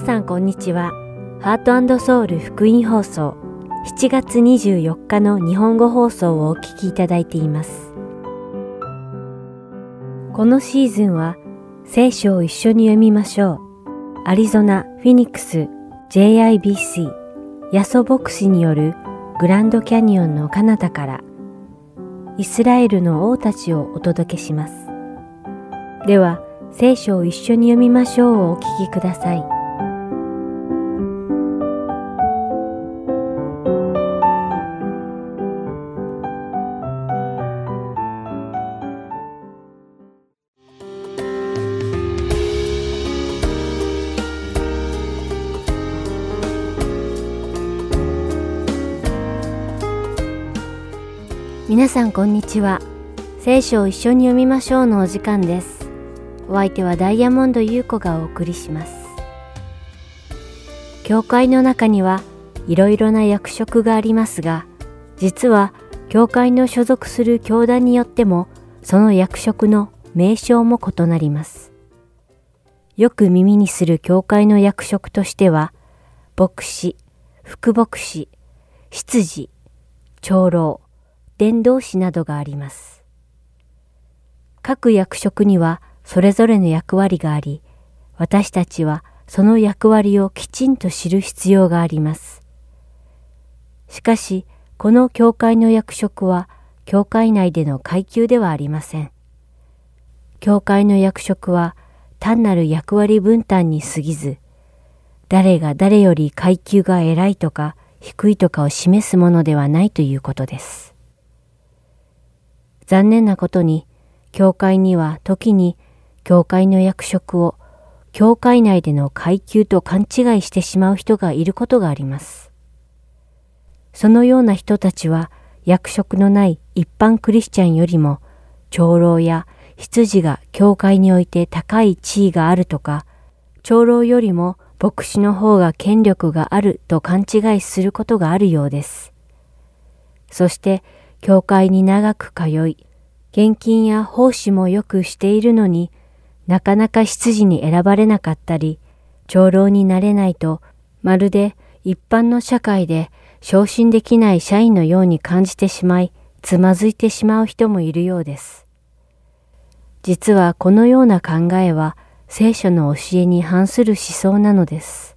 皆さんこんにちは。ハート&ソウル福音放送7月24日の日本語放送をお聞きいただいています。このシーズンは聖書を一緒に読みましょう。アリゾナ・フィニックス JIBC ヤソ牧師によるグランドキャニオンの彼方からイスラエルの王たちをお届けします。では聖書を一緒に読みましょうをお聞きください。皆さんこんにちは。聖書を一緒に読みましょうのお時間です。お相手はダイヤモンド優子がお送りします。教会の中にはいろいろな役職がありますが、実は教会の所属する教団によってもその役職の名称も異なります。よく耳にする教会の役職としては、牧師、副牧師、執事、長老、伝道師などがあります。各役職にはそれぞれの役割があり、私たちはその役割をきちんと知る必要があります。しかし、この教会の役職は教会内での階級ではありません。教会の役職は単なる役割分担に過ぎず、誰が誰より階級が偉いとか低いとかを示すものではないということです。残念なことに、教会には時に教会の役職を教会内での階級と勘違いしてしまう人がいることがあります。そのような人たちは役職のない一般クリスチャンよりも長老や執事が教会において高い地位があるとか、長老よりも牧師の方が権力があると勘違いすることがあるようです。そして、教会に長く通い、献金や奉仕もよくしているのに、なかなか執事に選ばれなかったり、長老になれないと、まるで一般の社会で昇進できない社員のように感じてしまい、つまずいてしまう人もいるようです。実はこのような考えは、聖書の教えに反する思想なのです。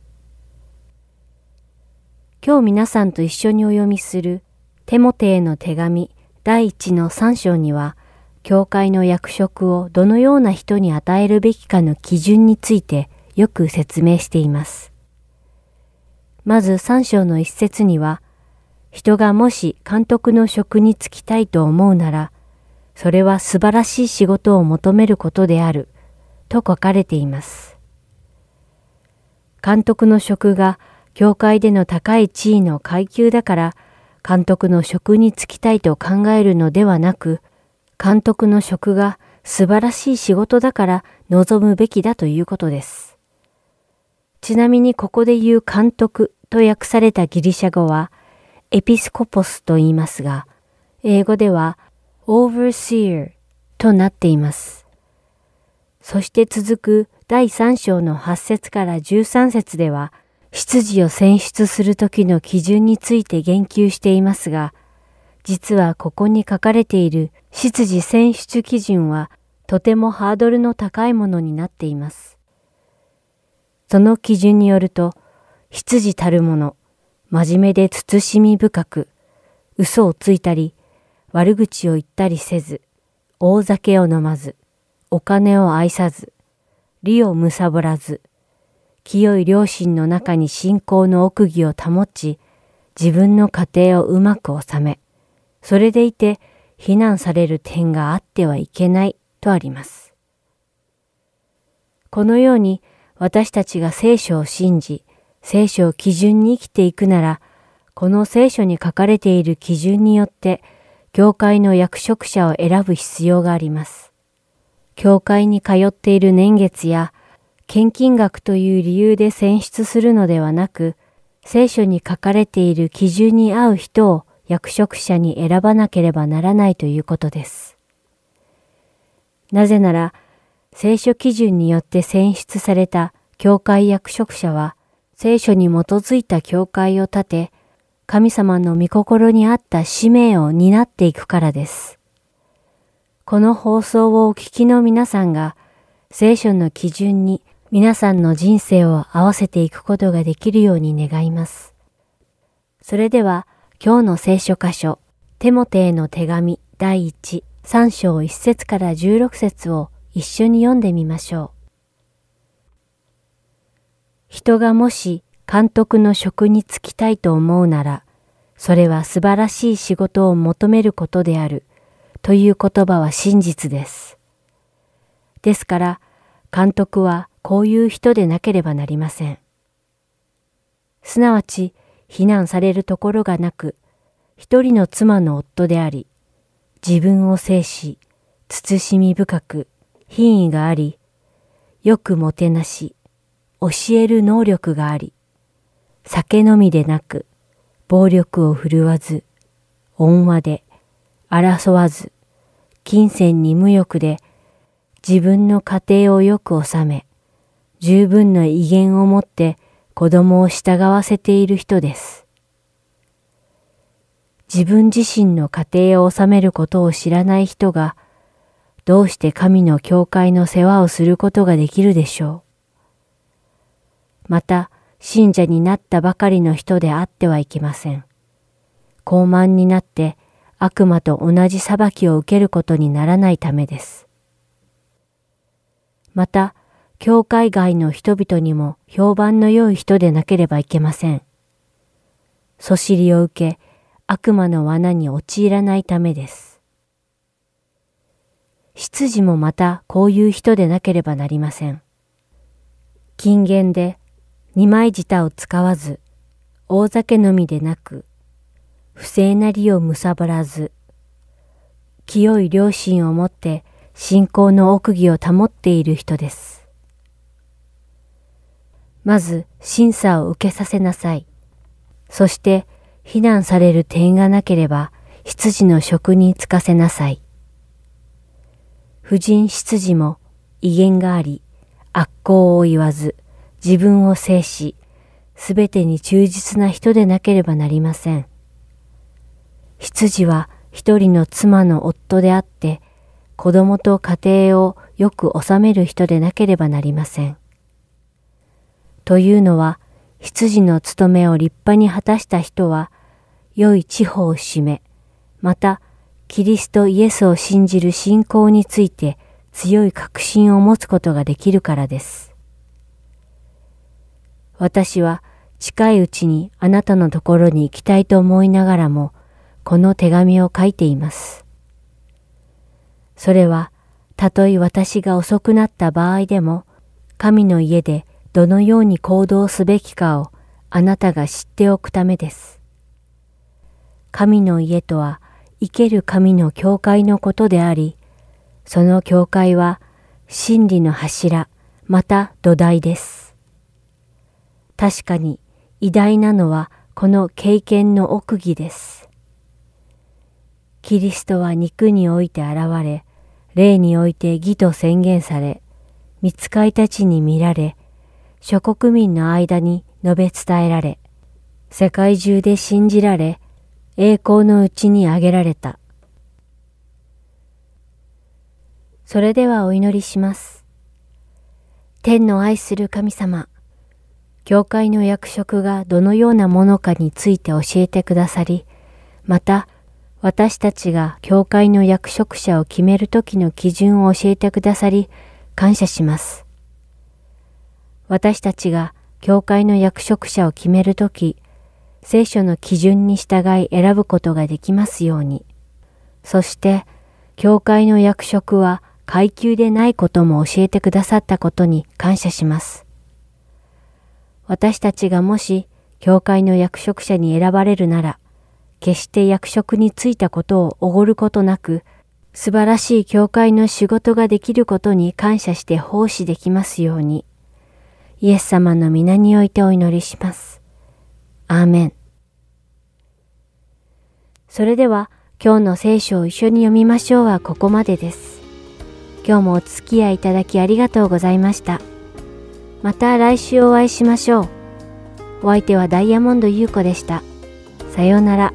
今日皆さんと一緒にお読みする、テモテへの手紙第1の3章には、教会の役職をどのような人に与えるべきかの基準についてよく説明しています。まず3章の一節には、人がもし監督の職に就きたいと思うなら、それは素晴らしい仕事を求めることである、と書かれています。監督の職が教会での高い地位の階級だから、監督の職に就きたいと考えるのではなく、監督の職が素晴らしい仕事だから望むべきだということです。ちなみにここで言う監督と訳されたギリシャ語はエピスコポスと言いますが、英語ではオーバーシーアとなっています。そして続く第3章の8節から13節では、執事を選出するときの基準について言及していますが、実はここに書かれている執事選出基準はとてもハードルの高いものになっています。その基準によると、執事たるもの、真面目で慎み深く、嘘をついたり、悪口を言ったりせず、大酒を飲まず、お金を愛さず、利を貪らず、清い良心の中に信仰の奥義を保ち、自分の家庭をうまく収め、それでいて非難される点があってはいけないとあります。このように私たちが聖書を信じ、聖書を基準に生きていくなら、この聖書に書かれている基準によって、教会の役職者を選ぶ必要があります。教会に通っている年月や、献金額という理由で選出するのではなく、聖書に書かれている基準に合う人を役職者に選ばなければならないということです。なぜなら、聖書基準によって選出された教会役職者は聖書に基づいた教会を建て、神様の御心に合った使命を担っていくからです。この放送をお聞きの皆さんが、聖書の基準に皆さんの人生を合わせていくことができるように願います。それでは、今日の聖書箇所、テモテへの手紙第1、3章1節から16節を一緒に読んでみましょう。人がもし監督の職に就きたいと思うなら、それは素晴らしい仕事を求めることである、という言葉は真実です。ですから、監督はこういう人でなければなりません。すなわち、非難されるところがなく、一人の妻の夫であり、自分を制し、慎み深く、品位があり、よくもてなし、教える能力があり、酒飲みでなく、暴力を振るわず、穏和で、争わず、金銭に無欲で、自分の家庭をよく治め、十分な威厳を持って子供を従わせている人です。自分自身の家庭を治めることを知らない人が、どうして神の教会の世話をすることができるでしょう。また、信者になったばかりの人であってはいけません。傲慢になって悪魔と同じ裁きを受けることにならないためです。また、教会外の人々にも評判の良い人でなければいけません。そしりを受け、悪魔の罠に陥らないためです。執事もまたこういう人でなければなりません。謹厳で、二枚舌を使わず、大酒飲みでなく、不正な利を貪らず、清い良心を持って信仰の奥義を保っている人です。まず審査を受けさせなさい。そして非難される点がなければ執事の職に就かせなさい。婦人執事も威厳があり、悪行を言わず、自分を制し、すべてに忠実な人でなければなりません。執事は一人の妻の夫であって、子供と家庭をよく治める人でなければなりません。というのは、執事の務めを立派に果たした人は、良い地方を占め、また、キリストイエスを信じる信仰について、強い確信を持つことができるからです。私は近いうちにあなたのところに行きたいと思いながらも、この手紙を書いています。それは、たとえ私が遅くなった場合でも、神の家でどのように行動すべきかをあなたが知っておくためです。神の家とは、生ける神の教会のことであり、その教会は真理の柱、また土台です。確かに偉大なのはこの経験の奥義です。キリストは肉において現れ、霊において義と宣言され、御使いたちに見られ、諸国民の間に述べ伝えられ、世界中で信じられ、栄光のうちに挙げられた。それではお祈りします。天の愛する神様、教会の役職がどのようなものかについて教えてくださり、また私たちが教会の役職者を決めるときの基準を教えてくださり、感謝します。私たちが教会の役職者を決めるとき、聖書の基準に従い選ぶことができますように。そして、教会の役職は、階級でないことも教えてくださったことに感謝します。私たちがもし教会の役職者に選ばれるなら、決して役職に就いたことをおごることなく、素晴らしい教会の仕事ができることに感謝して奉仕できますように、イエス様の皆においてお祈りします。アーメン。それでは、今日の聖書を一緒に読みましょうはここまでです。今日もお付き合いいただきありがとうございました。また来週お会いしましょう。お相手はダイヤモンド優子でした。さようなら。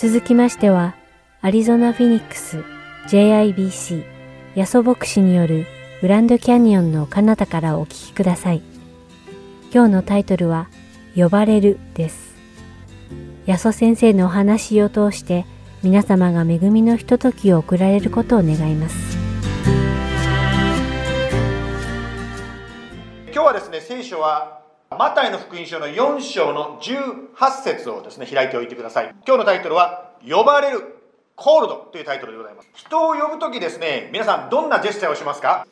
続きましては、アリゾナフィニックス JIBC ヤソ牧師によるグランドキャニオンの彼方からお聞きください。今日のタイトルは、呼ばれるです。八十先生のお話を通して皆様が恵みのひとときを送られることを願います。今日はですね、聖書はマタイの福音書の4章の18節をですね、開いておいてください。今日のタイトルは呼ばれるコールドというタイトルでございます。人を呼ぶときですね、皆さんどんなジェスチャーをしますか？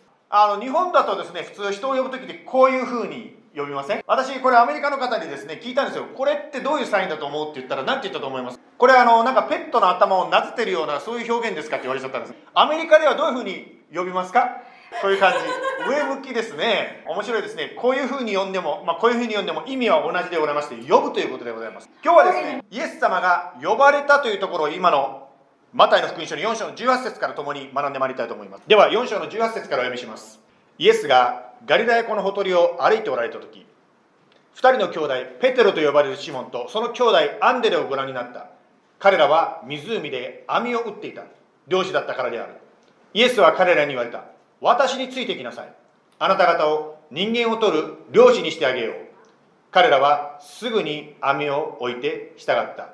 日本だとですね、普通人を呼ぶときってこういう風に呼びません？私これアメリカの方にですね、聞いたんですよ。これってどういうサインだと思うって言ったら何て言ったと思います？これなんかペットの頭をなでてるようなそういう表現ですかって言われちゃったんです。アメリカではどういう風に呼びますか？そういう感じ、上向きですね。面白いですね。こういう風に呼んでも、こういう風に呼んでも意味は同じでございまして、呼ぶということでございます。今日はですね、イエス様が呼ばれたというところを今のマタイの福音書の4章の18節から共に学んでまいりたいと思います。では4章の18節からお読みします。イエスがガリラヤ湖のほとりを歩いておられたとき、2人の兄弟ペテロと呼ばれるシモンとその兄弟アンデレをご覧になった。彼らは湖で網を打っていた漁師だったからである。イエスは彼らに言われた。私についてきなさい。あなた方を人間を取る漁師にしてあげよう。彼らはすぐに網を置いて従った。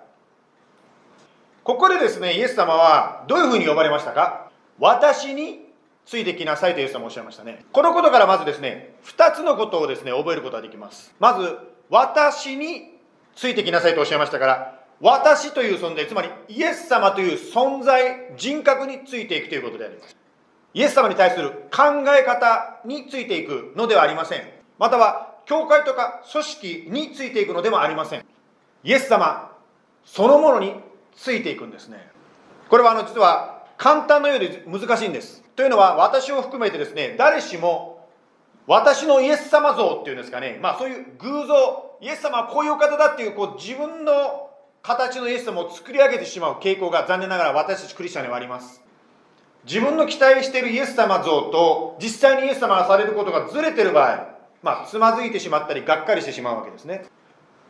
ここでですね、イエス様はどういうふうに呼ばれましたか？私についてきなさいとイエス様おっしゃいましたね。このことからまずですね、2つのことをですね、覚えることができます。まず私についてきなさいとおっしゃいましたから、私という存在、つまりイエス様という存在、人格についていくということであります。イエス様に対する考え方についていくのではありません。または教会とか組織についていくのでもありません。イエス様そのものについていくんですね。これは実は簡単なようで難しいんです。というのは私を含めてですね、誰しも私のイエス様像っていうんですかね、そういう偶像、イエス様はこういう方だっていう、自分の形のイエス様を作り上げてしまう傾向が残念ながら私たちクリスチャンにはあります。自分の期待しているイエス様像と実際にイエス様がされることがずれている場合、つまずいてしまったりがっかりしてしまうわけですね。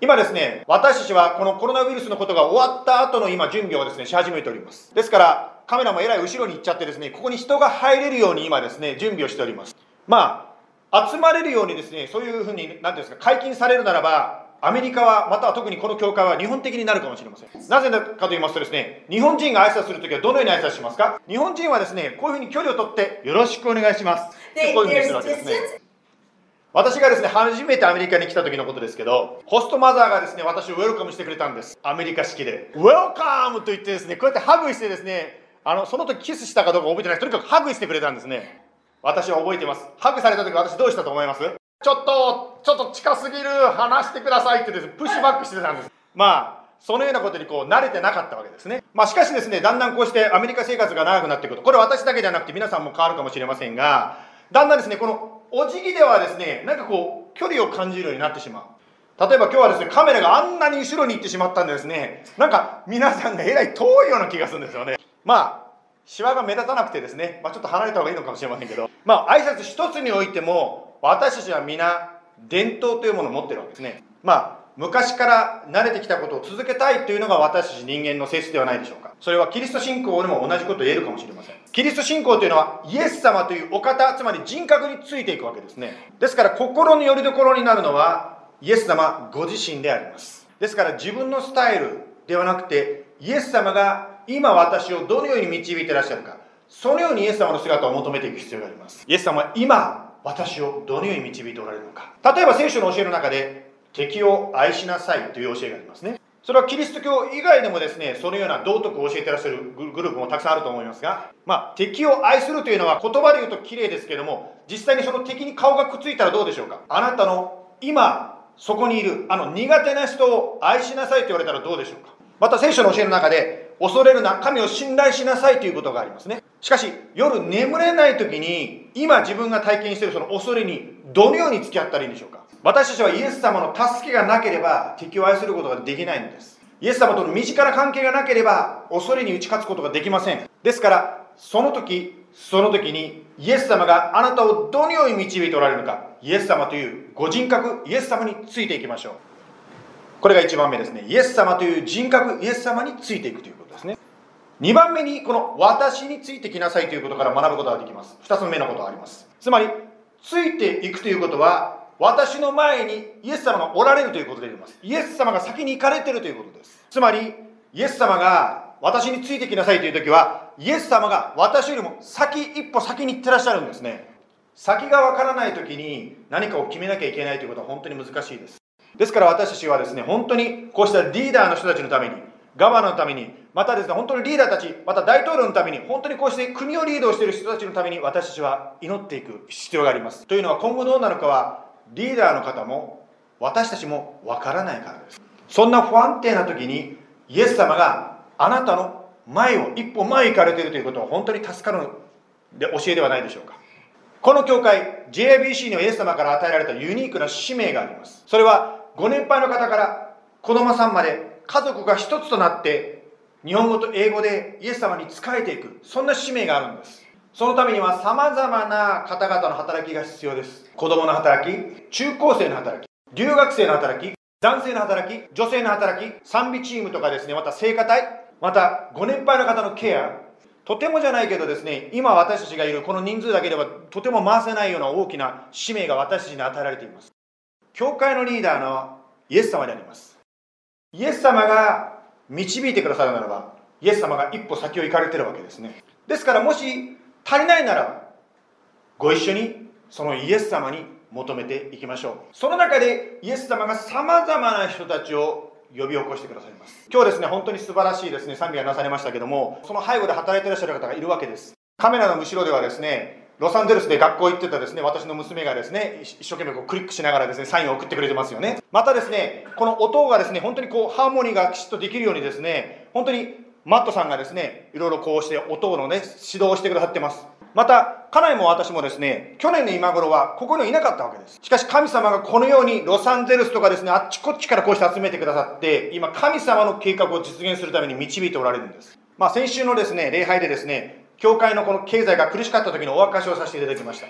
今ですね、私たちはこのコロナウイルスのことが終わった後の今準備をですね、し始めております。ですからカメラもえらい後ろに行っちゃってですね、ここに人が入れるように今ですね、準備をしております。集まれるようにですね、そういうふうに何ていうんですか、解禁されるならばアメリカは、または特にこの教会は日本的になるかもしれません。なぜかと言いますとですね、日本人が挨拶するときはどのように挨拶しますか？日本人はですね、こういうふうに距離を取ってよろしくお願いします。こういうふうにするわけですね。私がですね、初めてアメリカに来た時のことですけど、ホストマザーがですね、私をウェルカムしてくれたんです。アメリカ式で。ウェルカムと言ってですね、こうやってハグしてですね、その時キスしたかどうか覚えてない。とにかくハグしてくれたんですね。私は覚えてます。ハグされた時私どうしたと思います？ちょっと近すぎる、話してくださいってですね、プッシュバックしてたんです。そのようなことに慣れてなかったわけですね。しかしですね、だんだんこうしてアメリカ生活が長くなっていくと、これ私だけじゃなくて皆さんも変わるかもしれませんが、だんだんですね、このお辞儀ではですね、距離を感じるようになってしまう。例えば今日はですね、カメラがあんなに後ろに行ってしまったんでですね、皆さんがえらい遠いような気がするんですよね。シワが目立たなくてですね、ちょっと離れた方がいいのかもしれませんけど、挨拶一つにおいても私たちは皆伝統というものを持ってるわけですね。昔から慣れてきたことを続けたいというのが私たち人間の性質ではないでしょうか。それはキリスト信仰にも同じことを言えるかもしれません。キリスト信仰というのはイエス様というお方、つまり人格についていくわけですね。ですから心の拠り所になるのはイエス様ご自身であります。ですから自分のスタイルではなくて、イエス様が今私をどのように導いてらっしゃるか、そのようにイエス様の姿を求めていく必要があります。イエス様は今私をどのように導いておられるのか。例えば聖書の教えの中で敵を愛しなさいという教えがありますね。それはキリスト教以外でもですね、そのような道徳を教えてらっしゃるグループもたくさんあると思いますが、敵を愛するというのは言葉で言うと綺麗ですけども、実際にその敵に顔がくっついたらどうでしょうか。あなたの今そこにいる苦手な人を愛しなさいと言われたらどうでしょうか。また聖書の教えの中で恐れるな、神を信頼しなさいということがありますね。しかし夜眠れない時に今自分が体験しているその恐れにどのように付き合ったらいいんでしょうか。私たちはイエス様の助けがなければ敵を愛することができないんです。イエス様との身近な関係がなければ恐れに打ち勝つことができません。ですからその時にイエス様があなたをどのように導いておられるのか、イエス様というご人格、イエス様についていきましょう。これが1番目ですね。イエス様という人格、イエス様についていくということですね。2番目にこの私についてきなさいということから学ぶことができます。2つ目のことがあります。つまりついていくということは私の前にイエス様がおられるということであります。イエス様が先に行かれているということです。つまりイエス様が私についてきなさいという時は、イエス様が私よりも先、一歩先に行ってらっしゃるんですね。先がわからない時に何かを決めなきゃいけないということは本当に難しいです。ですから私たちはですね、本当にこうしたリーダーの人たちのために、ガバナのために、またですね、本当にリーダーたち、また大統領のために、本当にこうして国をリードしている人たちのために私たちは祈っていく必要があります。というのは、今後どうなるかはリーダーの方も私たちもわからないからです。そんな不安定な時にイエス様があなたの前を、一歩前行かれているということは本当に助かるで教えではないでしょうか。この教会 JIBC にはイエス様から与えられたユニークな使命があります。それはご年配の方から子供さんまで家族が一つとなって日本語と英語でイエス様に仕えていく、そんな使命があるんです。そのためには様々な方々の働きが必要です。子供の働き、中高生の働き、留学生の働き、男性の働き、女性の働き、賛美チームとかですね、また聖歌隊、またご年配の方のケア、とてもじゃないけどですね、今私たちがいるこの人数だけではとても回せないような大きな使命が私たちに与えられています。教会のリーダーのイエス様であります。イエス様が導いてくださるならば、イエス様が一歩先を行かれているわけですね。ですから、もし足りないならご一緒にそのイエス様に求めていきましょう。その中でイエス様がさまざまな人たちを呼び起こしてくださいます。今日ですね、本当に素晴らしいですね賛美がなされましたけども、その背後で働いていらっしゃる方がいるわけです。カメラの後ろではですね、ロサンゼルスで学校行ってたですね私の娘がですね一生懸命こうクリックしながらですねサインを送ってくれてますよね。またですね、この音がですね本当にこうハーモニーがきちっとできるようにですね、本当にマットさんがですねいろいろこうして音のね指導をしてくださってます。また家内も私もですね、去年の今頃はここにいなかったわけです。しかし神様がこのようにロサンゼルスとかですね、あっちこっちからこうして集めてくださって、今神様の計画を実現するために導いておられるんです。まあ先週のですね礼拝でですね、教会のこの経済が苦しかった時のお証しをさせていただきました。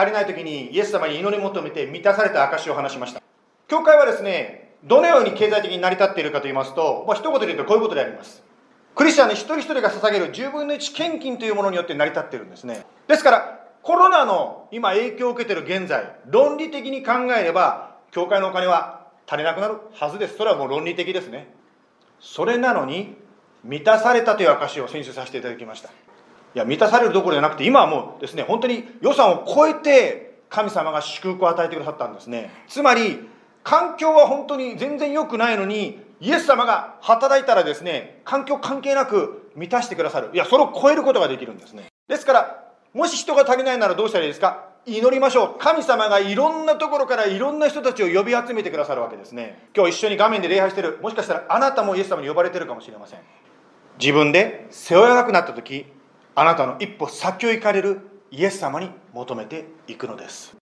足りない時にイエス様に祈り求めて満たされた証しを話しました。教会はですね、どのように経済的に成り立っているかと言いますと、まあ一言で言うとこういうことであります。クリスチャンの一人一人が捧げる10分の1献金というものによって成り立っているんですね。ですからコロナの今影響を受けている現在、論理的に考えれば教会のお金は足りなくなるはずです。それはもう論理的ですね。それなのに満たされたという証しを先週させていただきました。いや、満たされるどころじゃなくて、今はもうですね本当に予算を超えて神様が祝福を与えてくださったんですね。つまり環境は本当に全然良くないのに、イエス様が働いたらですね、環境関係なく満たしてくださる。いや、それを超えることができるんですね。ですから、もし人が足りないならどうしたらいいですか？祈りましょう。神様がいろんなところからいろんな人たちを呼び集めてくださるわけですね。今日一緒に画面で礼拝している、もしかしたらあなたもイエス様に呼ばれているかもしれません。自分で背負えなくなった時、あなたの一歩先を行かれるイエス様に求めていくのです。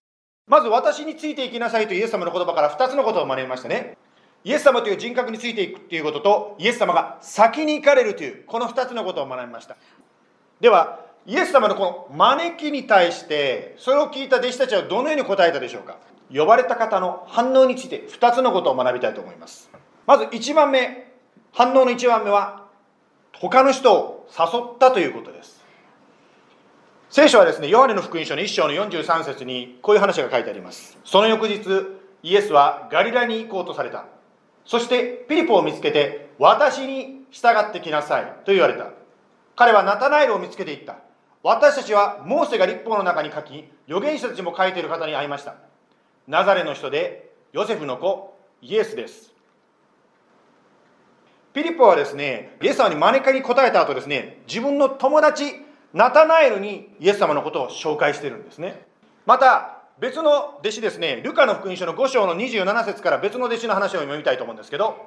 まず、私についていきなさいとイエス様の言葉から2つのことを学びましたね。イエス様という人格についていくということと、イエス様が先に行かれるという、この2つのことを学びました。では、イエス様のこの招きに対して、それを聞いた弟子たちはどのように答えたでしょうか。呼ばれた方の反応について2つのことを学びたいと思います。まず1番目、反応の1番目は、他の人を誘ったということです。聖書はですね、ヨハネの福音書の1章の43節にこういう話が書いてあります。その翌日、イエスはガリラに行こうとされた。そしてピリポを見つけて、私に従ってきなさいと言われた。彼はナタナエルを見つけていった。私たちはモーセが律法の中に書き、預言者たちも書いている方に会いました。ナザレの人でヨセフの子イエスです。ピリポはですね、イエス様に招きに答えた後ですね、自分の友達ナタナエルにイエス様のことを紹介しているんですね。また別の弟子ですね、ルカの福音書の5章の27節から別の弟子の話を読みたいと思うんですけど、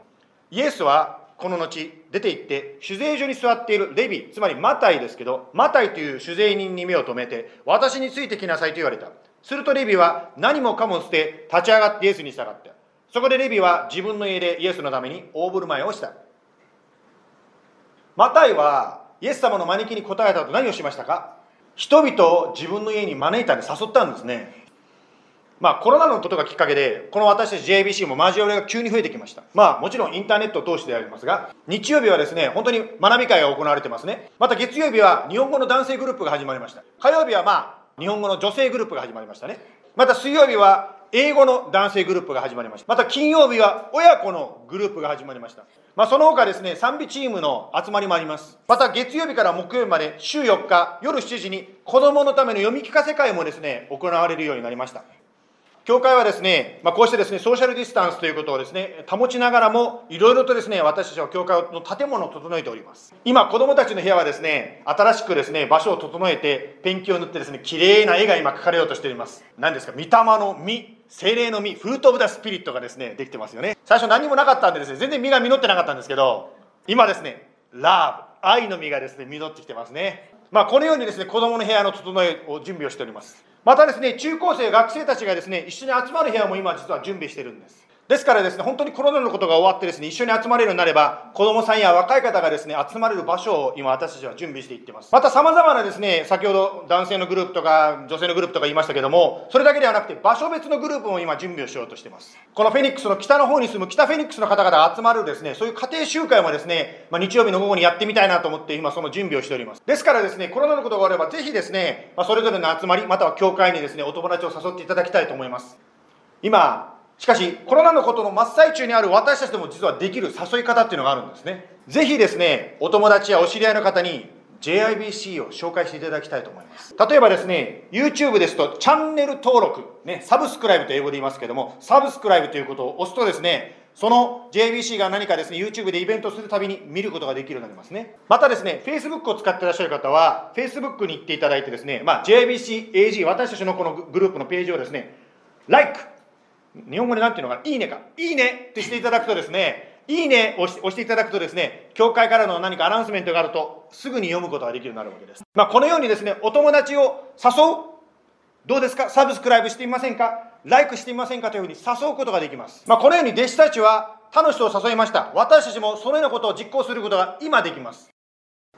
イエスはこの後出て行って酒税所に座っているレビ、つまりマタイですけど、マタイという酒税人に目を留めて、私についてきなさいと言われた。するとレビは何もかも捨て立ち上がってイエスに従った。そこでレビは自分の家でイエスのために大振る舞いをした。マタイはイエス様の招きに応えた後何をしましたか。人々を自分の家に招いたんで誘ったんですね。まあ、コロナのことがきっかけで、この私たち JIBC も交わりが急に増えてきました。まあもちろんインターネットを通してでありますが、日曜日はですね、本当に学び会が行われてますね。また月曜日は日本語の男性グループが始まりました。火曜日はまあ日本語の女性グループが始まりましたね。また水曜日は英語の男性グループが始まりました。また金曜日は親子のグループが始まりました。その他ですね、賛美チームの集まりもあります。また月曜日から木曜日まで週4日夜7時に子どものための読み聞かせ会もですね、行われるようになりました。教会はですね、こうしてですね、ソーシャルディスタンスということをですね、保ちながらも、いろいろとですね、私たちは教会の建物を整えております。今、子供たちの部屋はですね、新しくですね、場所を整えて、ペンキを塗ってですね、綺麗な絵が今描かれようとしています。何ですか、御霊の実、精霊の実、フルートオブザスピリットがですね、できてますよね。最初何もなかったんでですね、全然実が実ってなかったんですけど、今ですね、ラブ、愛の実がですね、実ってきてますね。このようにですね、子供の部屋の整えを準備をしております。またですね、中高生、学生たちがですね、一緒に集まる部屋も今実は準備してるんです。ですからですね、本当にコロナのことが終わってですね、一緒に集まれるようになれば、子供さんや若い方がですね、集まれる場所を今私たちは準備していってます。また様々なですね、先ほど男性のグループとか女性のグループとか言いましたけども、それだけではなくて場所別のグループも今準備をしようとしてます。このフェニックスの北の方に住む北フェニックスの方々が集まるですね、そういう家庭集会もですね、日曜日の午後にやってみたいなと思って今その準備をしております。ですからですね、コロナのことが終わればぜひですね、それぞれの集まり、または教会にですね、お友達を誘っていただきたいと思います。今、しかし、コロナのことの真っ最中にある私たちでも実はできる誘い方っていうのがあるんですね。ぜひですね、お友達やお知り合いの方に JIBC を紹介していただきたいと思います。例えばですね、YouTube ですとチャンネル登録、サブスクライブと英語で言いますけども、サブスクライブということを押すとですね、その JIBC が何かですね、YouTube でイベントをするたびに見ることができるようになりますね。またですね、Facebook を使っていらっしゃる方は、Facebook に行っていただいてですね、JIBCAG、私たちのこのグループのページをですね、LIKE、日本語でなんていうのか、いいねか、いいねってしていただくとですね、いいねを押していただくとですね、教会からの何かアナウンスメントがあると、すぐに読むことができるようになるわけです。このようにですね、お友達を誘う、どうですか、サブスクライブしてみませんか、ライクしてみませんかというふうに誘うことができます。このように弟子たちは他の人を誘いました。私たちもそのようなことを実行することが今できます。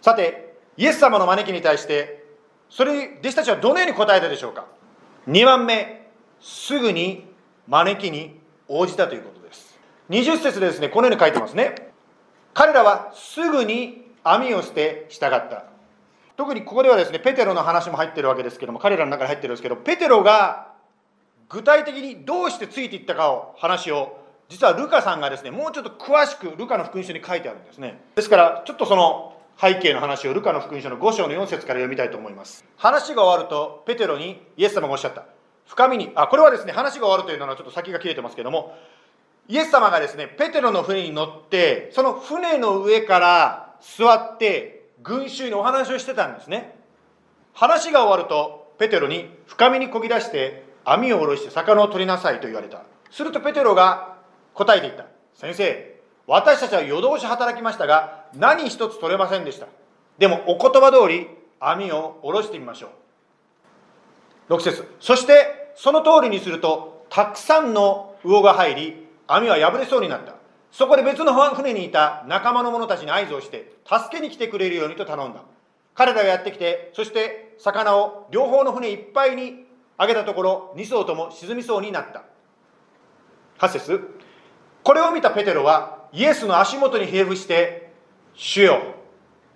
さて、イエス様の招きに対して、それに弟子たちはどのように答えたでしょうか。2番目、すぐに、招きに応じたということです。20節でですね、このように書いてますね。彼らはすぐに網を捨て従った。特にここではですね、ペテロの話も入ってるわけですけども、彼らの中に入ってるんですけど、ペテロが具体的にどうしてついていったかを話を、実はルカさんがですね、もうちょっと詳しくルカの福音書に書いてあるんですね。ですから、ちょっとその背景の話をルカの福音書の5章の4節から読みたいと思います。話が終わると、ペテロにイエス様がおっしゃった。深みに、これはですね、話が終わるというのはちょっと先が切れてますけども、イエス様がですね、ペテロの船に乗って、その船の上から座って、群衆にお話をしてたんですね。話が終わると、ペテロに深みにこぎ出して、網を下ろして魚を取りなさいと言われた。するとペテロが答えていった。先生、私たちは夜通し働きましたが、何一つ取れませんでした。でもお言葉通り、網を下ろしてみましょう。6節、そして、その通りにするとたくさんの魚が入り、網は破れそうになった。そこで別の船にいた仲間の者たちに合図をして、助けに来てくれるようにと頼んだ。彼らがやってきて、そして魚を両方の船いっぱいにあげたところ、2艘とも沈みそうになった。8節、これを見たペテロはイエスの足元にひれ伏して、主よ、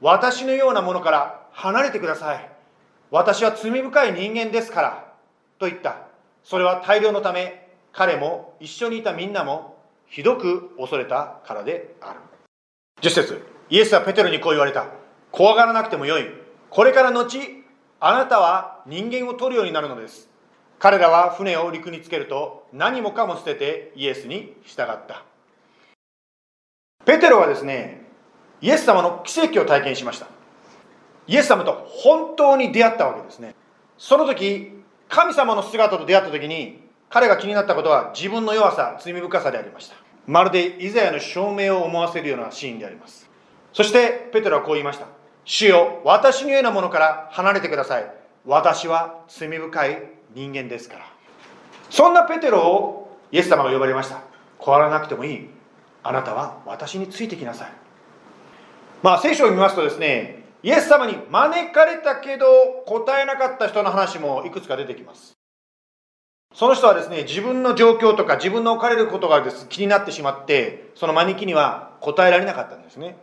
私のようなものから離れてください。私は罪深い人間ですからと言った。それは大量のため、彼も一緒にいたみんなもひどく恐れたからである。10節、イエスはペテロにこう言われた。怖がらなくてもよい。これから後、あなたは人間を取るようになるのです。彼らは船を陸につけると、何もかも捨ててイエスに従った。ペテロはですね、イエス様の奇跡を体験しました。イエス様と本当に出会ったわけですね。その時、神様の姿と出会った時に、彼が気になったことは自分の弱さ、罪深さでありました。まるでイザヤの証明を思わせるようなシーンであります。そしてペテロはこう言いました。主よ、私のようなものから離れてください。私は罪深い人間ですから。そんなペテロをイエス様が呼ばれました。怖がらなくてもいい。あなたは私についてきなさい。聖書を見ますとですね、イエス様に招かれたけど答えなかった人の話もいくつか出てきます。その人はですね、自分の状況とか自分の置かれることがですね、気になってしまって、その招きには答えられなかったんですね。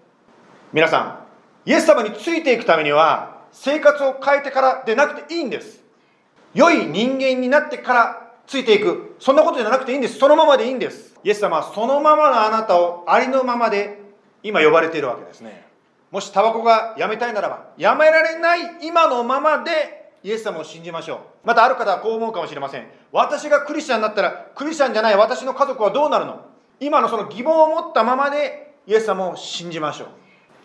皆さん、イエス様についていくためには生活を変えてからでなくていいんです。良い人間になってからついていく、そんなことじゃなくていいんです。そのままでいいんです。イエス様はそのままのあなたをありのままで今呼ばれているわけですね。もしタバコがやめたいならば、やめられない今のままでイエス様を信じましょう。またある方はこう思うかもしれません。私がクリスチャンになったら、クリスチャンじゃない私の家族はどうなるの？今のその疑問を持ったままでイエス様を信じましょう。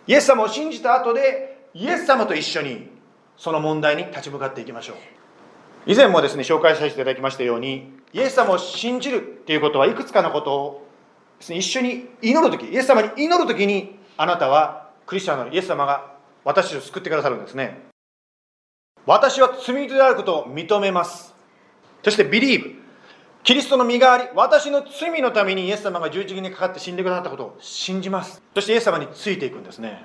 イエス様を信じた後で、イエス様と一緒にその問題に立ち向かっていきましょう。以前もですね、紹介させていただきましたように、イエス様を信じるということはいくつかのことをですね、一緒に祈るとき、イエス様に祈るときに、あなたはクリスチャンのイエス様が私を救ってくださるんですね。私は罪人であることを認めます。そしてビリーブ、キリストの身代わり、私の罪のためにイエス様が十字架にかかって死んでくださったことを信じます。そしてイエス様についていくんですね。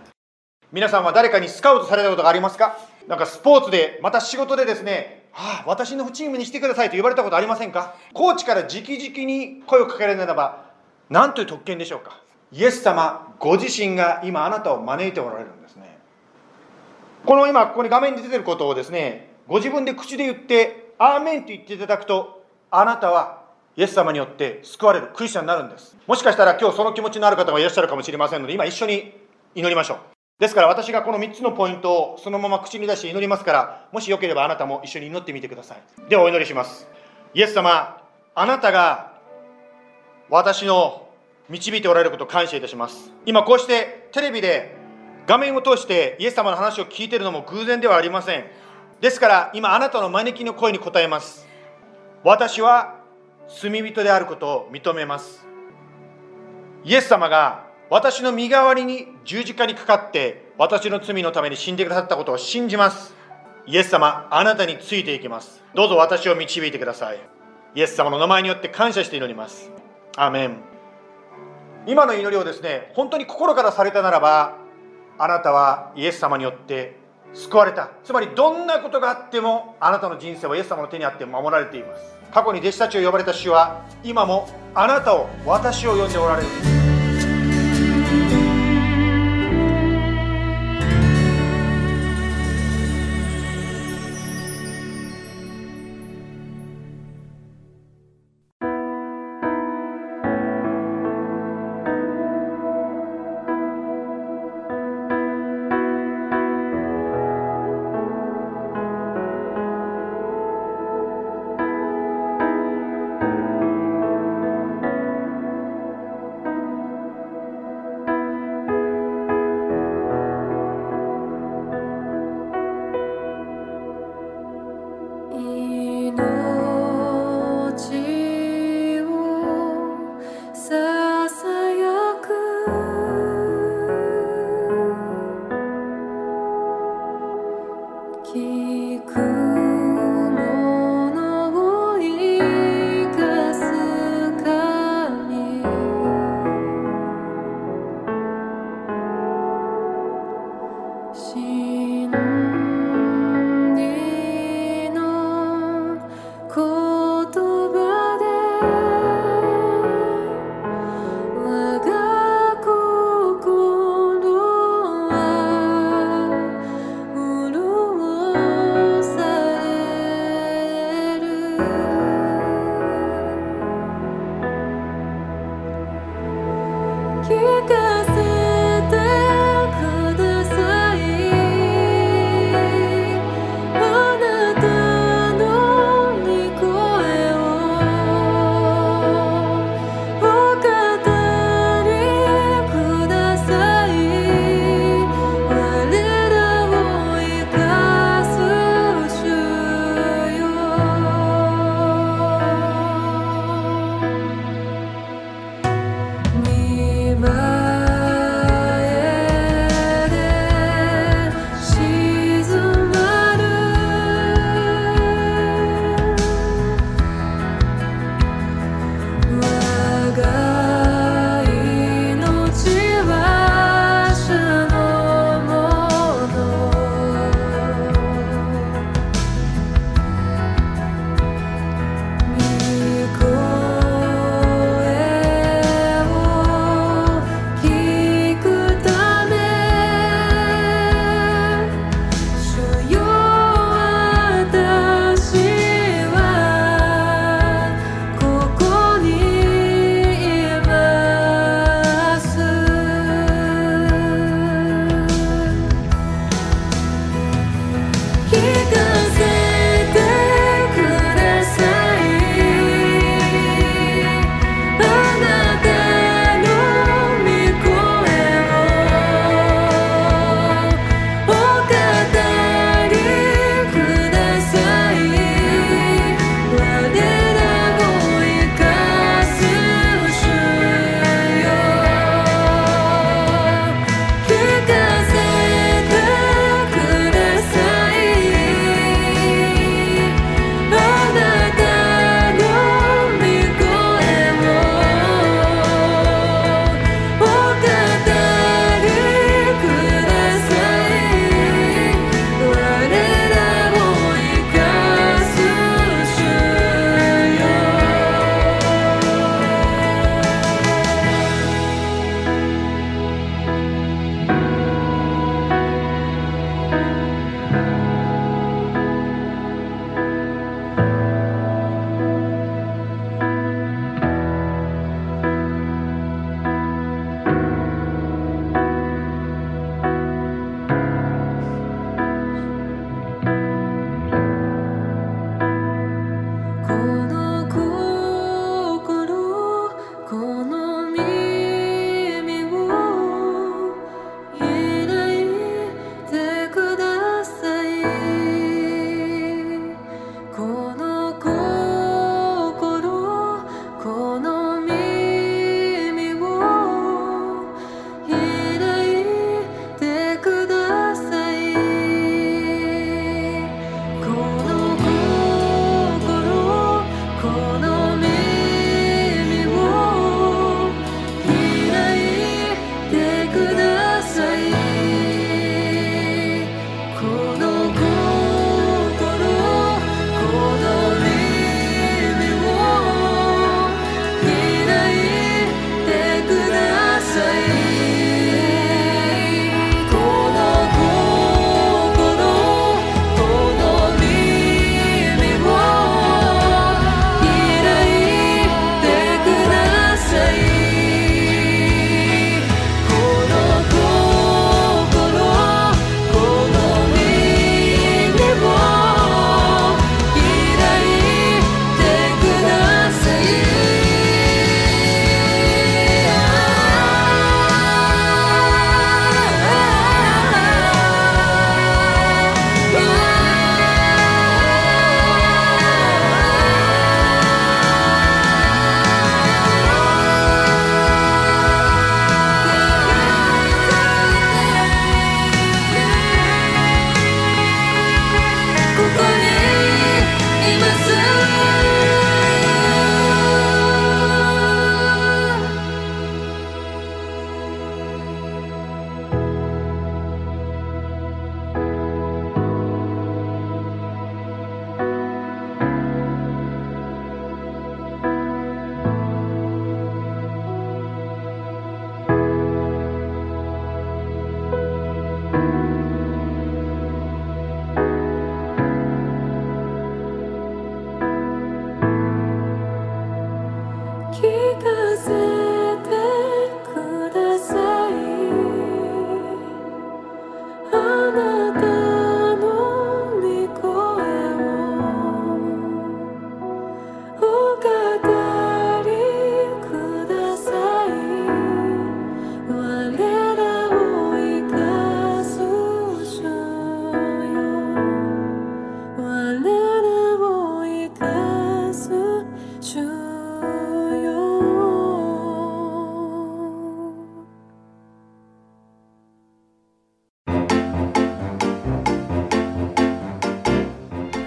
皆さんは誰かにスカウトされたことがありますか？なんかスポーツで、また仕事でですね、私のチームにしてくださいと言われたことありませんか？コーチから直々に声をかけられるならば、なんという特権でしょうか。イエス様ご自身が今あなたを招いておられるんですね。この今ここに画面に出ていることをですね、ご自分で口で言ってアーメンと言っていただくと、あなたはイエス様によって救われるクリスチャンになるんです。もしかしたら今日その気持ちのある方がいらっしゃるかもしれませんので、今一緒に祈りましょう。ですから私がこの3つのポイントをそのまま口に出して祈りますから、もしよければあなたも一緒に祈ってみてください。ではお祈りします。イエス様、あなたが私の導いておられることを感謝いたします。今こうしてテレビで画面を通してイエス様の話を聞いているのも偶然ではありません。ですから今あなたの招きの声に応えます。私は罪人であることを認めます。イエス様が私の身代わりに十字架にかかって私の罪のために死んでくださったことを信じます。イエス様、あなたについていきます。どうぞ私を導いてください。イエス様の名前によって感謝して祈ります。アーメン。今の祈りをですね、本当に心からされたならば、あなたはイエス様によって救われた。つまりどんなことがあってもあなたの人生はイエス様の手にあって守られています。過去に弟子たちを呼ばれた主は今もあなたを、私を呼んでおられる。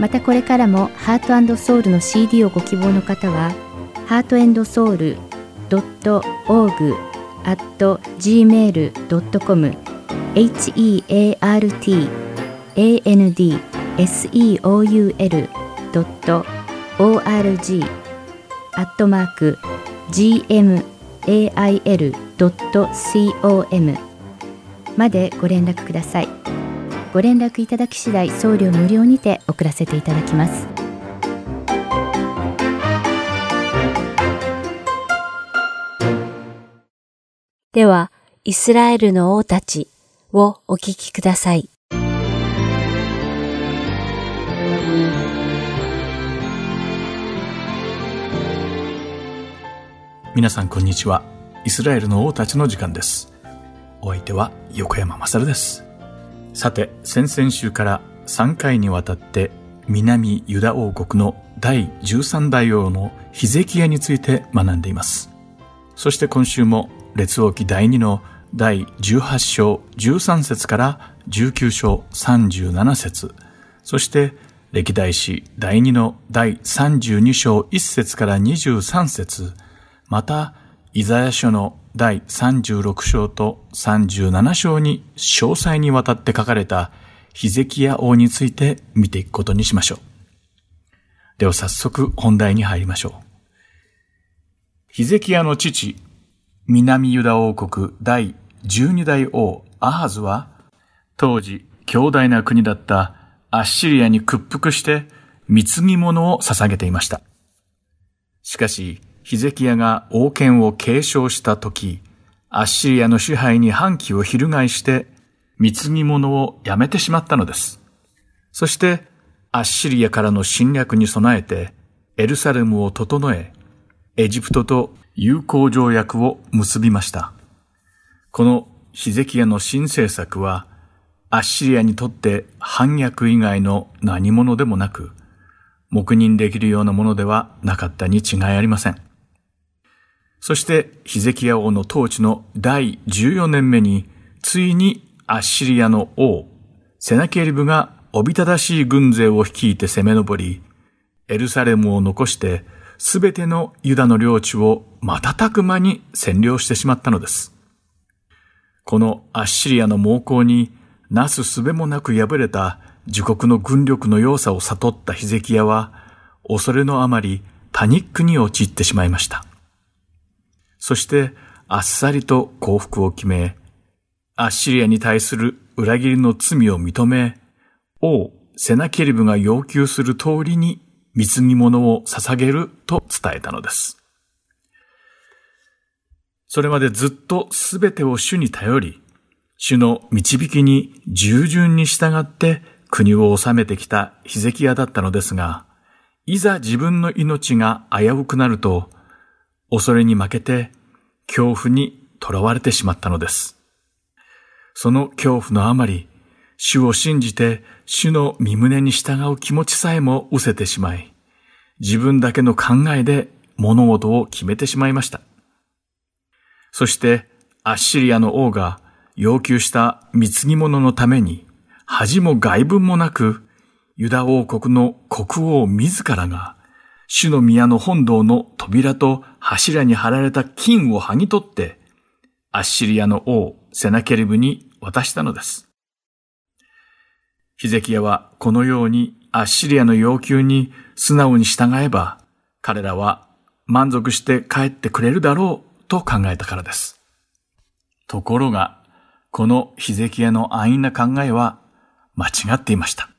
またこれからもハート&ソウルの CD をご希望の方は heartandsoul.org@gmail.com heartandsoul.org@gmail.com までご連絡ください。ご連絡いただき次第送料無料にて送らせていただきます。ではイスラエルの王たちをお聞きください。皆さんこんにちは。イスラエルの王たちの時間です。お相手は横山勝です。さて、先々週から3回にわたって南ユダ王国の第13代王のヒゼキヤについて学んでいます。そして今週も列王記第2の第18章13節から19章37節、そして歴代史第2の第32章1節から23節、またイザヤ書の第36章と37章に詳細にわたって書かれたヒゼキヤ王について見ていくことにしましょう。では早速本題に入りましょう。ヒゼキヤの父、南ユダ王国第12代王アハズは、当時強大な国だったアッシリアに屈服して貢ぎ物を捧げていました。しかしヒゼキヤが王権を継承した時、アッシリアの支配に反旗を翻して貢ぎ物をやめてしまったのです。そしてアッシリアからの侵略に備えてエルサレムを整え、エジプトと友好条約を結びました。このヒゼキヤの新政策はアッシリアにとって反逆以外の何者でもなく、黙認できるようなものではなかったに違いありません。そしてヒゼキヤ王の統治の第14年目に、ついにアッシリアの王セナケリブがおびただしい軍勢を率いて攻め上り、エルサレムを残してすべてのユダの領地を瞬く間に占領してしまったのです。このアッシリアの猛攻になすすべもなく敗れた自国の軍力の弱さを悟ったヒゼキヤは、恐れのあまりパニックに陥ってしまいました。そしてあっさりと降伏を決め、アッシリアに対する裏切りの罪を認め、王セナケリブが要求する通りに貢ぎ物を捧げると伝えたのです。それまでずっとすべてを主に頼り、主の導きに従順に従って国を治めてきたヒゼキヤだったのですが、いざ自分の命が危うくなると、恐れに負けて恐怖にとらわれてしまったのです。その恐怖のあまり、主を信じて主の御胸に従う気持ちさえも失せてしまい、自分だけの考えで物事を決めてしまいました。そしてアッシリアの王が要求した貢ぎ物のために、恥も外聞もなくユダ王国の国王自らが主の宮の本堂の扉と柱に貼られた金を剥ぎ取ってアッシリアの王セナケリブに渡したのです。ヒゼキヤはこのようにアッシリアの要求に素直に従えば、彼らは満足して帰ってくれるだろうと考えたからです。ところがこのヒゼキヤの安易な考えは間違っていました。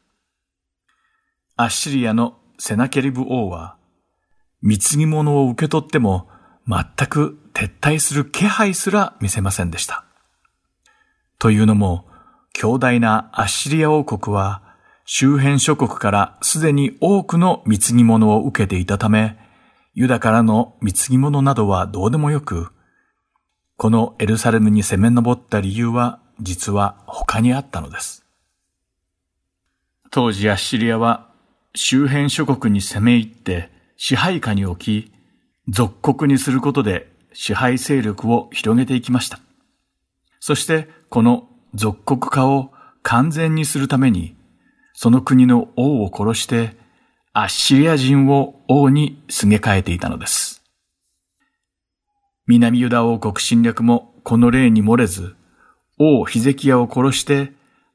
アッシリアのセナケリブ王は、貢ぎ物を受け取っても全く撤退する気配すら見せませんでした。というのも、強大なアッシリア王国は周辺諸国からすでに多くの貢ぎ物を受けていたため、ユダからの貢ぎ物などはどうでもよく、このエルサレムに攻め上った理由は実は他にあったのです。当時アッシリアは周辺諸国に攻め入って支配下に置き、属国にすることで支配勢力を広げていきました。そしてこの属国化を完全にするために、その国の王を殺して、アッシリア人を王にすげ替えていたのです。南ユダ王国侵略もこの例に漏れず、王ヒゼキヤを殺して、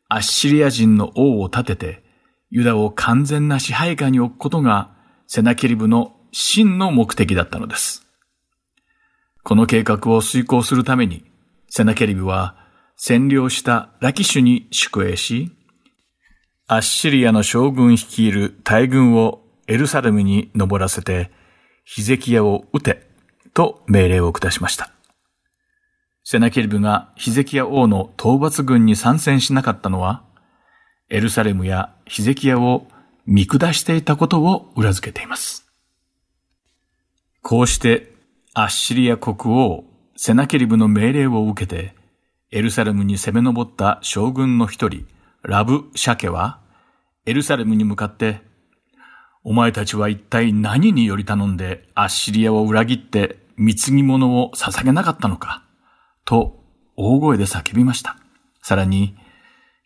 アッシリア人の王を立てて、ユダを完全な支配下に置くことが、セナケリブの真の目的だったのです。この計画を遂行するために、セナケリブは占領したラキシュに宿営し、アッシリアの将軍率いる大軍をエルサレムに上らせて、ヒゼキヤを撃てと命令を下しました。セナケリブがヒゼキヤ王の討伐軍に参戦しなかったのは、エルサレムやヒゼキヤを見下していたことを裏付けています。こうしてアッシリア国王セナケリブの命令を受けて、エルサレムに攻め上った将軍の一人、ラブシャケは、エルサレムに向かって、お前たちは一体何により頼んでアッシリアを裏切って貢ぎ物を捧げなかったのか、と大声で叫びました。さらに、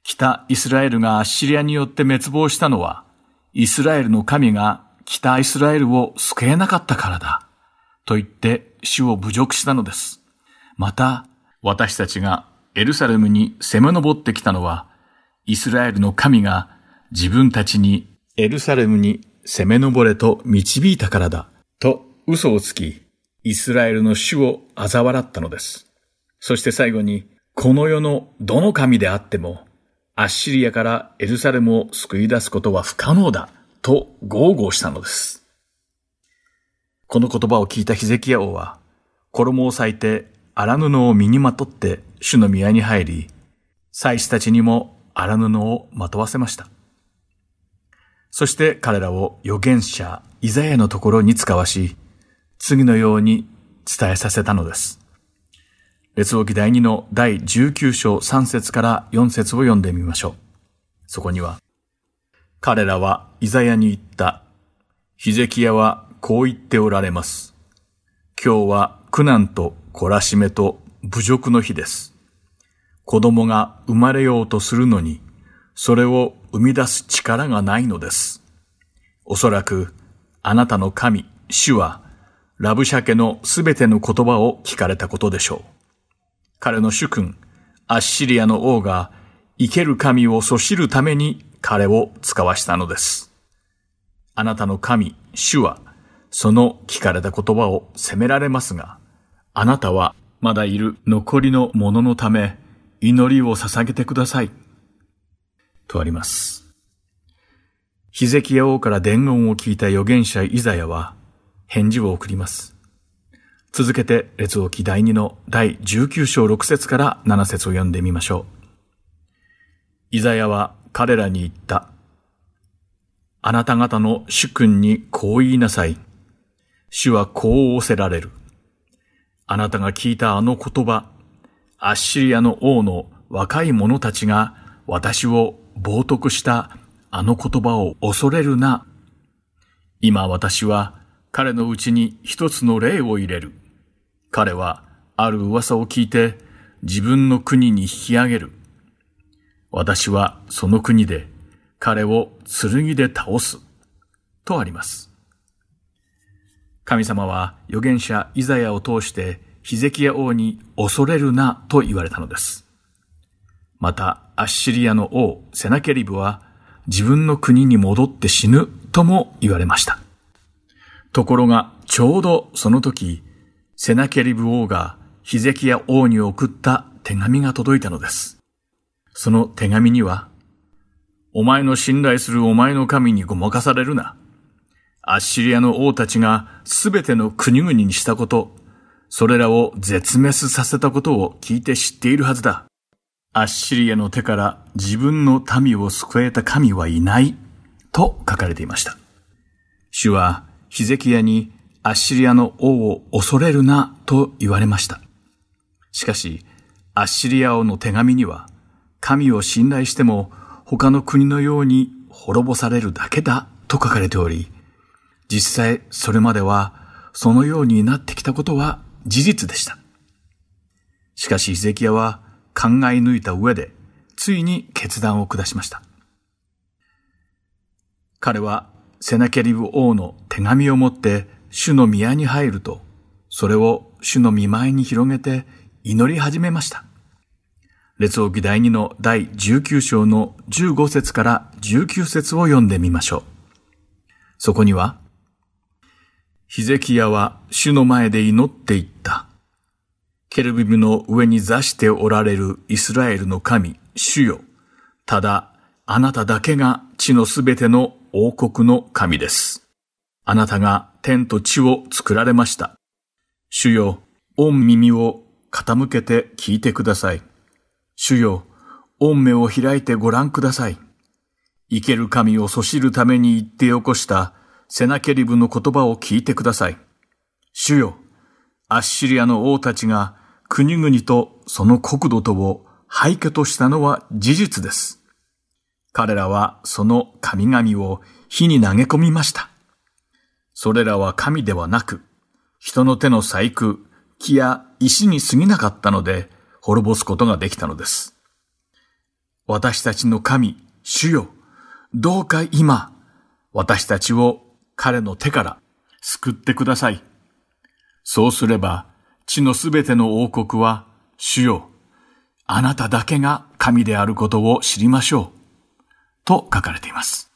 北イスラエルがアッシリアによって滅亡したのは、イスラエルの神が北イスラエルを救えなかったからだ、と言って主を侮辱したのです。また、私たちがエルサレムに攻め上ってきたのは、イスラエルの神が自分たちにエルサレムに攻め上れと導いたからだ、と嘘をつき、イスラエルの主を嘲笑ったのです。そして最後に、この世のどの神であっても、アッシリアからエルサレムを救い出すことは不可能だと豪語したのです。この言葉を聞いたヒゼキヤ王は、衣を裂いて荒布を身にまとって主の宮に入り、祭司たちにも荒布をまとわせました。そして彼らを預言者イザヤのところに使わし、次のように伝えさせたのです。列王記第2の第19章3節から4節を読んでみましょう。そこには、彼らはイザヤに言った。ヒゼキヤはこう言っておられます。今日は苦難と懲らしめと侮辱の日です。子供が生まれようとするのに、それを生み出す力がないのです。おそらくあなたの神、主はラブシャケのすべての言葉を聞かれたことでしょう。彼の主君、アッシリアの王が、生ける神をそしるために彼を使わしたのです。あなたの神、主は、その聞かれた言葉を責められますが、あなたはまだいる残りの者のため、祈りを捧げてください。とあります。ヒゼキヤ王から伝言を聞いた預言者イザヤは、返事を送ります。続けて列王記第2の第19章6節から7節を読んでみましょう。イザヤは彼らに言った。あなた方の主君にこう言いなさい。主はこう仰せられる。あなたが聞いたあの言葉、アッシリアの王の若い者たちが私を冒涜したあの言葉を恐れるな。今私は彼のうちに一つの霊を入れる。彼はある噂を聞いて自分の国に引き上げる。私はその国で彼を剣で倒す。とあります。神様は預言者イザヤを通してヒゼキヤ王に恐れるなと言われたのです。またアッシリアの王セナケリブは自分の国に戻って死ぬとも言われました。ところがちょうどその時、セナケリブ王がヒゼキヤ王に送った手紙が届いたのです。その手紙には、お前の信頼するお前の神にごまかされるな。アッシリアの王たちがすべての国々にしたこと、それらを絶滅させたことを聞いて知っているはずだ。アッシリアの手から自分の民を救えた神はいない、と書かれていました。主は、ヒゼキヤにアッシリアの王を恐れるなと言われました。しかし、アッシリア王の手紙には、神を信頼しても他の国のように滅ぼされるだけだと書かれており、実際それまではそのようになってきたことは事実でした。しかしヒゼキヤは考え抜いた上で、ついに決断を下しました。彼はセナケリブ王の手紙を持って主の宮に入ると、それを主の御前に広げて祈り始めました。列王記第2の第19章の15節から19節を読んでみましょう。そこには、ヒゼキヤは主の前で祈っていった。ケルビムの上に座しておられるイスラエルの神、主よ。ただ、あなただけが地のすべての王国の神です。あなたが天と地を作られました。主よ、御耳を傾けて聞いてください。主よ、御目を開いてご覧ください。生ける神をそしるために言って起こしたセナケリブの言葉を聞いてください。主よ、アッシリアの王たちが国々とその国土とを廃墟としたのは事実です。彼らはその神々を火に投げ込みました。それらは神ではなく、人の手の細工、木や石に過ぎなかったので、滅ぼすことができたのです。私たちの神、主よ、どうか今、私たちを彼の手から救ってください。そうすれば、地のすべての王国は、主よ、あなただけが神であることを知りましょう。と書かれています。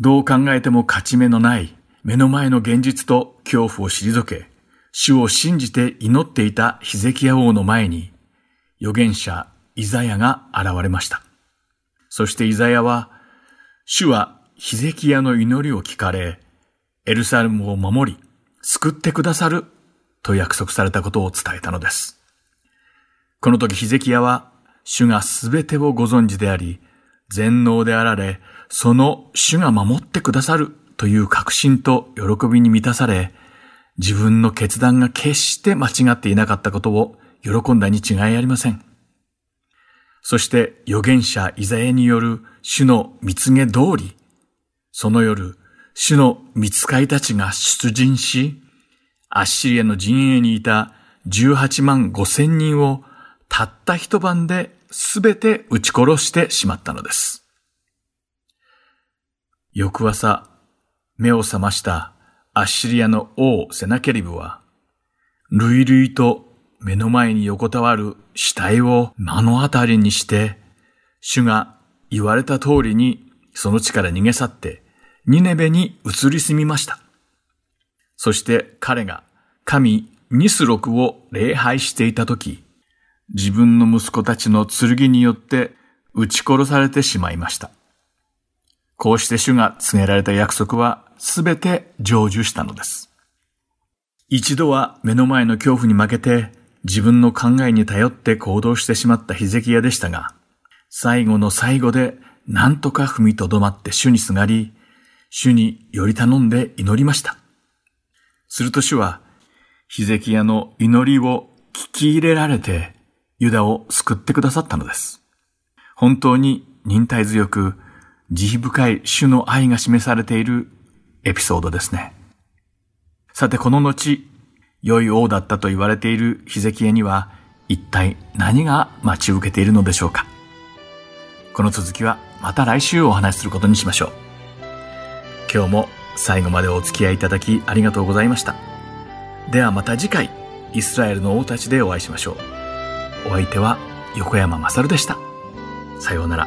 どう考えても勝ち目のない、目の前の現実と恐怖を退け、主を信じて祈っていたヒゼキヤ王の前に、預言者イザヤが現れました。そしてイザヤは、主はヒゼキヤの祈りを聞かれ、エルサレムを守り、救ってくださると約束されたことを伝えたのです。この時ヒゼキヤは、主がすべてをご存知であり、全能であられ、その主が守ってくださるという確信と喜びに満たされ、自分の決断が決して間違っていなかったことを喜んだに違いありません。そして預言者イザヤによる主の蜜げ通り、その夜、主の蜜使いたちが出陣し、アッシリアの陣営にいた18万5千人をたった一晩で全て撃ち殺してしまったのです。翌朝、目を覚ましたアッシリアの王セナケリブは、類々と目の前に横たわる死体を目の当たりにして、主が言われた通りにその地から逃げ去って、ニネベに移り住みました。そして彼が神ニスロクを礼拝していたとき、自分の息子たちの剣によって撃ち殺されてしまいました。こうして主が告げられた約束はすべて成就したのです。一度は目の前の恐怖に負けて自分の考えに頼って行動してしまったヒゼキヤでしたが、最後の最後で何とか踏みとどまって主にすがり、主により頼んで祈りました。すると主はヒゼキヤの祈りを聞き入れられてユダを救ってくださったのです。本当に忍耐強く、慈悲深い主の愛が示されているエピソードですね。さてこの後、良い王だったと言われているヒゼキヤには一体何が待ち受けているのでしょうか。この続きはまた来週お話しすることにしましょう。今日も最後までお付き合いいただきありがとうございました。ではまた次回、イスラエルの王たちでお会いしましょう。お相手は横山まさるでした。さようなら。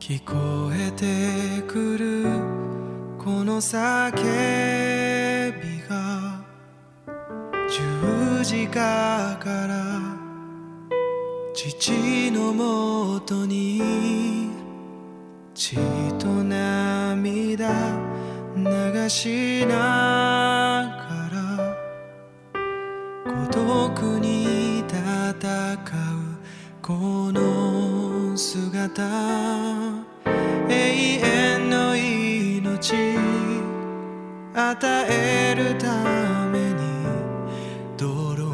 聞こえてくるこの叫びが、十字架から父のもとに、血と涙流しながら孤独に戦うこの姿、永遠の命、与えるために泥沼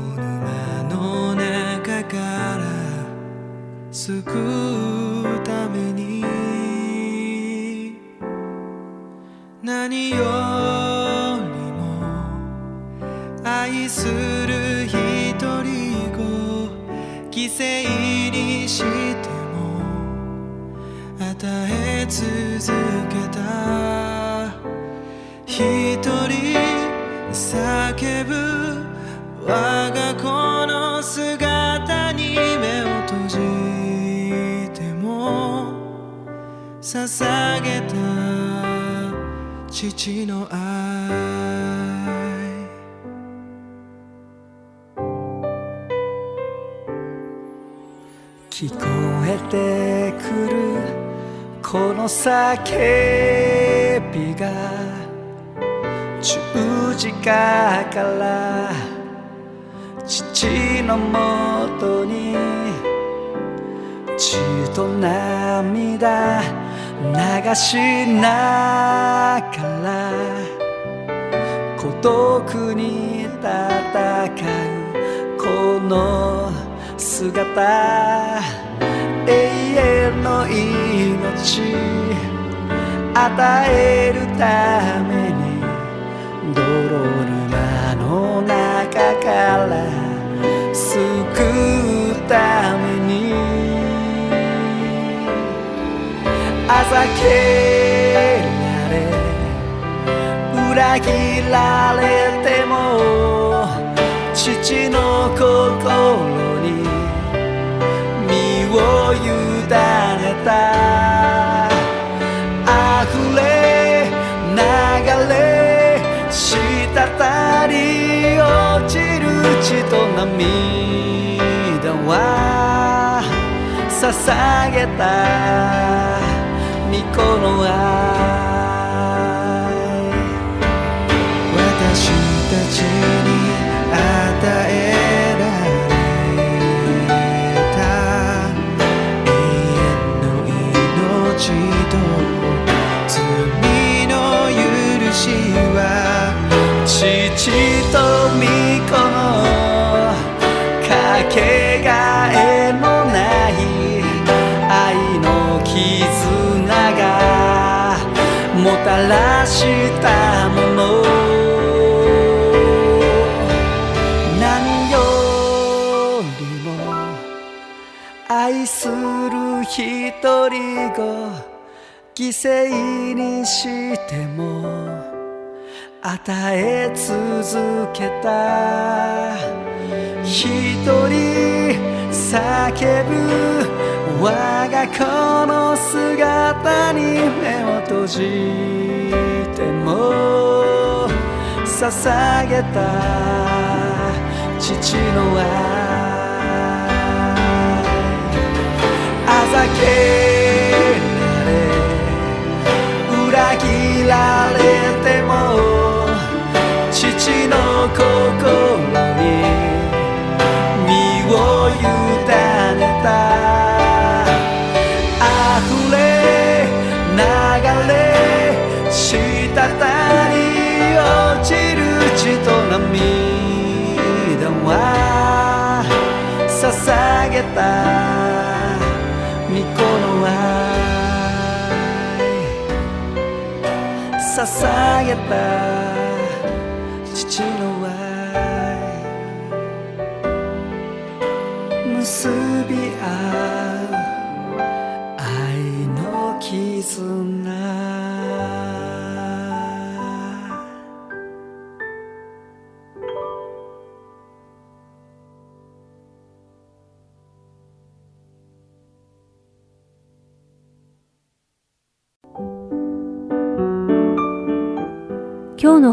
の中から救うために何よりも愛する一人を犠牲にしても与え続けた一人叫ぶ我が子の姿に目を閉じても捧げた父の愛聞こえてくるこの叫びが十字架から父のもとに血と涙流しながら孤独に戦うこの姿永遠の命与えるために泥沼の中から救うためにあざけられ裏切られても父の心を委ねた溢れ流れ滴り落ちる血と涙は捧げた御子の愛私たちに与えられ罪の許しは父と御子のかけがえのない愛の絆がもたらしたもの何よりも愛する一人を犠牲にしても与え続けた一人叫ぶ我が子の姿に目を閉じても捧げた父の愛避けられ裏切られても父の心に身を委ねた溢れ流れ滴り落ちる血と涙は捧げた御子の愛捧げた父の愛結び合う愛の絆今日の